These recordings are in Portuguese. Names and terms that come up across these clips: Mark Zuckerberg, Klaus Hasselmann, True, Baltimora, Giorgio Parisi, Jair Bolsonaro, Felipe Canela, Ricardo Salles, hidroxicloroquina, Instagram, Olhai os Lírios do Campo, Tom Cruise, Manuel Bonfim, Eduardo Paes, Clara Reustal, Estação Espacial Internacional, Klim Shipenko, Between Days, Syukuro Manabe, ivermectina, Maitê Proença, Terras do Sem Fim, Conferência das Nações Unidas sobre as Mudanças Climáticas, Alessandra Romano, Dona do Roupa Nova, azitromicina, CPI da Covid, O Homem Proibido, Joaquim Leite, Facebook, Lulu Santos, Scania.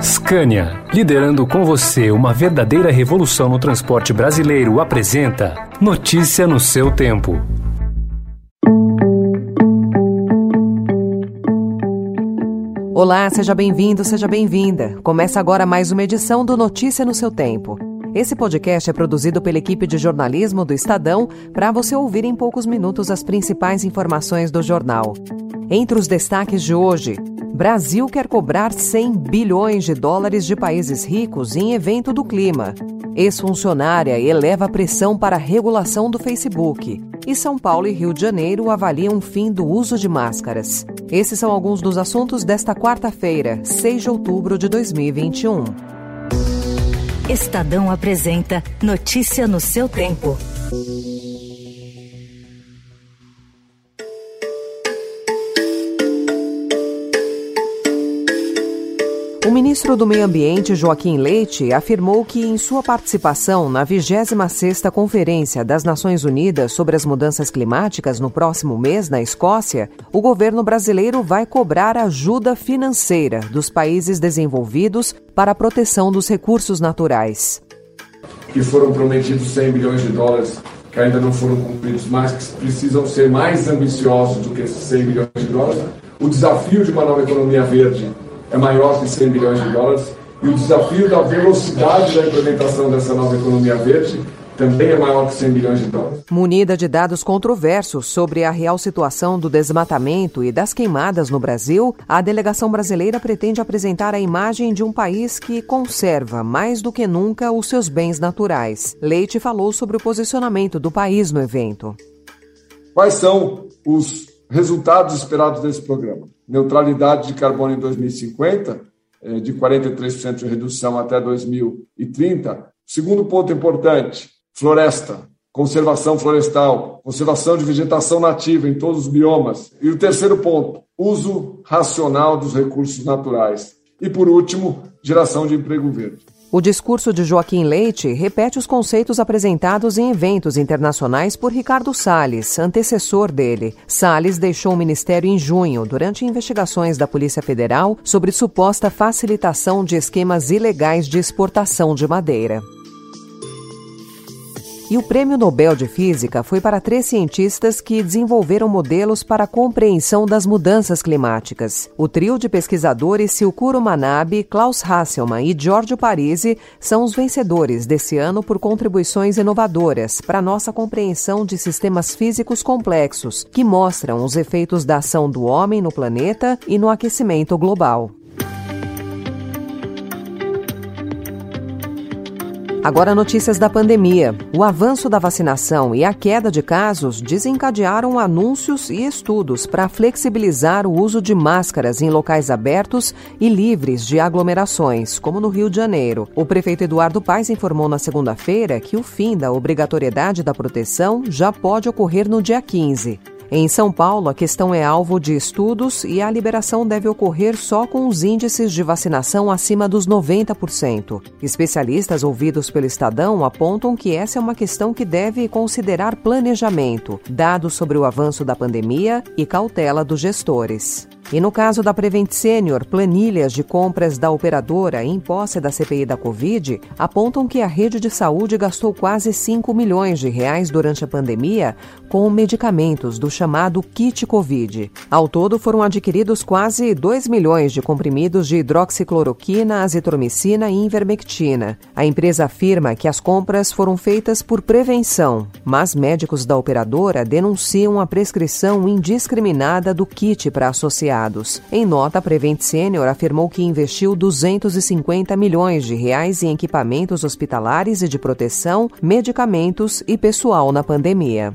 Scania, liderando com você uma verdadeira revolução no transporte brasileiro, apresenta Notícia no seu tempo. Olá, seja bem-vindo, seja bem-vinda. Começa agora mais uma edição do Notícia no seu tempo. Esse podcast é produzido pela equipe de jornalismo do Estadão para você ouvir em poucos minutos as principais informações do jornal. Entre os destaques de hoje, Brasil quer cobrar US$ 100 bilhões de países ricos em evento do clima. Ex-funcionária eleva a pressão para a regulação do Facebook. E São Paulo e Rio de Janeiro avaliam o fim do uso de máscaras. Esses são alguns dos assuntos desta quarta-feira, 6 de outubro de 2021. Estadão apresenta Notícia no seu tempo. O ministro do Meio Ambiente, Joaquim Leite, afirmou que em sua participação na 26ª Conferência das Nações Unidas sobre as Mudanças Climáticas no próximo mês na Escócia, o governo brasileiro vai cobrar ajuda financeira dos países desenvolvidos para a proteção dos recursos naturais. Que foram prometidos US$ 100 bilhões que ainda não foram cumpridos, mas que precisam ser mais ambiciosos do que esses US$ 100 bilhões. O desafio de uma nova economia verde é maior que US$ 100 bilhões, e o desafio da velocidade da implementação dessa nova economia verde também é maior que US$ 100 bilhões. Munida de dados controversos sobre a real situação do desmatamento e das queimadas no Brasil, a delegação brasileira pretende apresentar a imagem de um país que conserva mais do que nunca os seus bens naturais. Leite falou sobre o posicionamento do país no evento. Quais são os resultados esperados desse programa? Neutralidade de carbono em 2050, de 43% de redução até 2030. Segundo ponto importante, floresta, conservação florestal, conservação de vegetação nativa em todos os biomas. E o terceiro ponto, uso racional dos recursos naturais. E, por último, geração de emprego verde. O discurso de Joaquim Leite repete os conceitos apresentados em eventos internacionais por Ricardo Salles, antecessor dele. Salles deixou o ministério em junho, durante investigações da Polícia Federal sobre suposta facilitação de esquemas ilegais de exportação de madeira. E o Prêmio Nobel de Física foi para 3 cientistas que desenvolveram modelos para a compreensão das mudanças climáticas. O trio de pesquisadores Syukuro Manabe, Klaus Hasselmann e Giorgio Parisi são os vencedores desse ano por contribuições inovadoras para a nossa compreensão de sistemas físicos complexos, que mostram os efeitos da ação do homem no planeta e no aquecimento global. Agora, notícias da pandemia. O avanço da vacinação e a queda de casos desencadearam anúncios e estudos para flexibilizar o uso de máscaras em locais abertos e livres de aglomerações, como no Rio de Janeiro. O prefeito Eduardo Paes informou na segunda-feira que o fim da obrigatoriedade da proteção já pode ocorrer no dia 15. Em São Paulo, a questão é alvo de estudos e a liberação deve ocorrer só com os índices de vacinação acima dos 90%. Especialistas ouvidos pelo Estadão apontam que essa é uma questão que deve considerar planejamento, dados sobre o avanço da pandemia e cautela dos gestores. E no caso da Prevent Senior, planilhas de compras da operadora em posse da CPI da Covid apontam que a rede de saúde gastou quase R$ 5 milhões durante a pandemia com medicamentos do chamado kit Covid. Ao todo, foram adquiridos quase 2 milhões de comprimidos de hidroxicloroquina, azitromicina e ivermectina. A empresa afirma que as compras foram feitas por prevenção, mas médicos da operadora denunciam a prescrição indiscriminada do kit para associados. Em nota, a Prevent Senior afirmou que investiu R$ 250 milhões em equipamentos hospitalares e de proteção, medicamentos e pessoal na pandemia.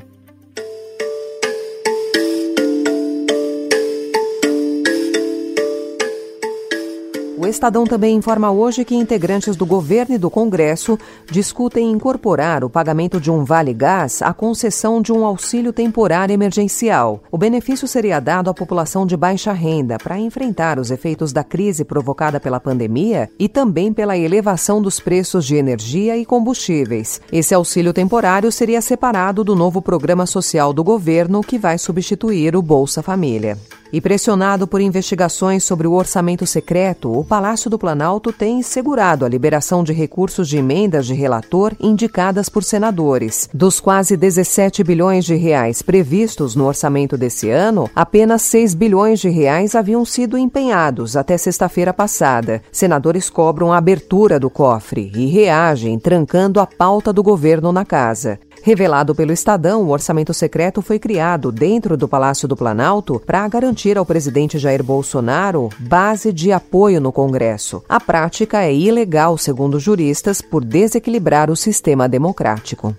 O Estadão também informa hoje que integrantes do governo e do Congresso discutem incorporar o pagamento de um vale-gás à concessão de um auxílio temporário emergencial. O benefício seria dado à população de baixa renda para enfrentar os efeitos da crise provocada pela pandemia e também pela elevação dos preços de energia e combustíveis. Esse auxílio temporário seria separado do novo programa social do governo, que vai substituir o Bolsa Família. E pressionado por investigações sobre o orçamento secreto, o Palácio do Planalto tem segurado a liberação de recursos de emendas de relator indicadas por senadores. Dos quase 17 bilhões de reais previstos no orçamento desse ano, apenas 6 bilhões de reais haviam sido empenhados até sexta-feira passada. Senadores cobram a abertura do cofre e reagem, trancando a pauta do governo na casa. Revelado pelo Estadão, o orçamento secreto foi criado dentro do Palácio do Planalto para garantir ao presidente Jair Bolsonaro base de apoio no Congresso. A prática é ilegal, segundo juristas, por desequilibrar o sistema democrático.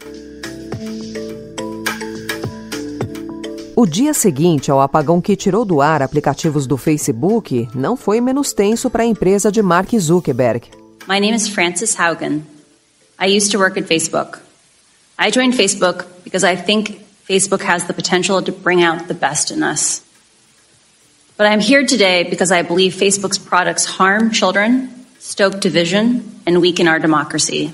O dia seguinte ao apagão que tirou do ar aplicativos do Facebook não foi menos tenso para a empresa de Mark Zuckerberg. My name is Frances Haugen. I used to work at Facebook. I joined Facebook because I think Facebook has the potential to bring out the best in us. But I'm here today because I believe Facebook's products harm children, stoke division, and weaken our democracy.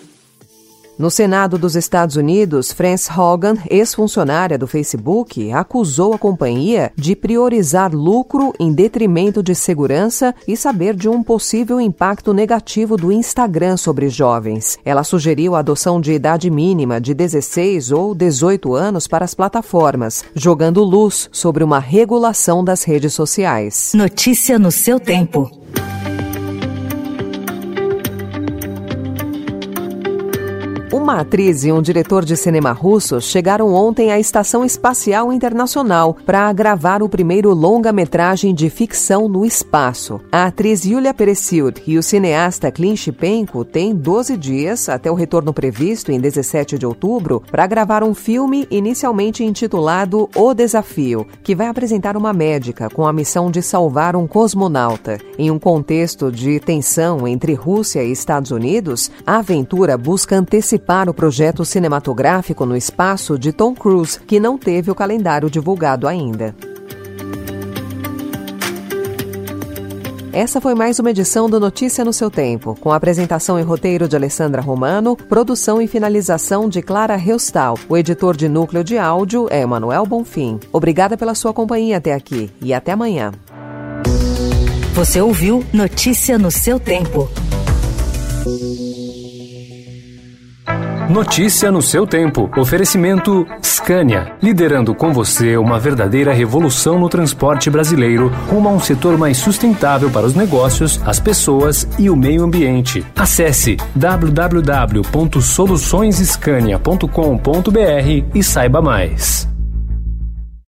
No Senado dos Estados Unidos, Frances Haugen, ex-funcionária do Facebook, acusou a companhia de priorizar lucro em detrimento de segurança e saber de um possível impacto negativo do Instagram sobre jovens. Ela sugeriu a adoção de idade mínima de 16 ou 18 anos para as plataformas, jogando luz sobre uma regulação das redes sociais. Notícia no seu tempo. Uma atriz e um diretor de cinema russo chegaram ontem à Estação Espacial Internacional para gravar o primeiro longa-metragem de ficção no espaço. A atriz Yulia Peresild e o cineasta Klim Shipenko têm 12 dias até o retorno previsto em 17 de outubro para gravar um filme inicialmente intitulado O Desafio, que vai apresentar uma médica com a missão de salvar um cosmonauta. Em um contexto de tensão entre Rússia e Estados Unidos, a aventura busca antecipar para o projeto cinematográfico no espaço de Tom Cruise, que não teve o calendário divulgado ainda. Essa foi mais uma edição do Notícia no Seu Tempo, com a apresentação e roteiro de Alessandra Romano, produção e finalização de Clara Reustal. O editor de núcleo de áudio é Manuel Bonfim. Obrigada pela sua companhia até aqui e até amanhã. Você ouviu Notícia no Seu Tempo. Notícia no seu tempo. Oferecimento Scania, liderando com você uma verdadeira revolução no transporte brasileiro, rumo a um setor mais sustentável para os negócios, as pessoas e o meio ambiente. Acesse www.soluçõesscania.com.br e saiba mais.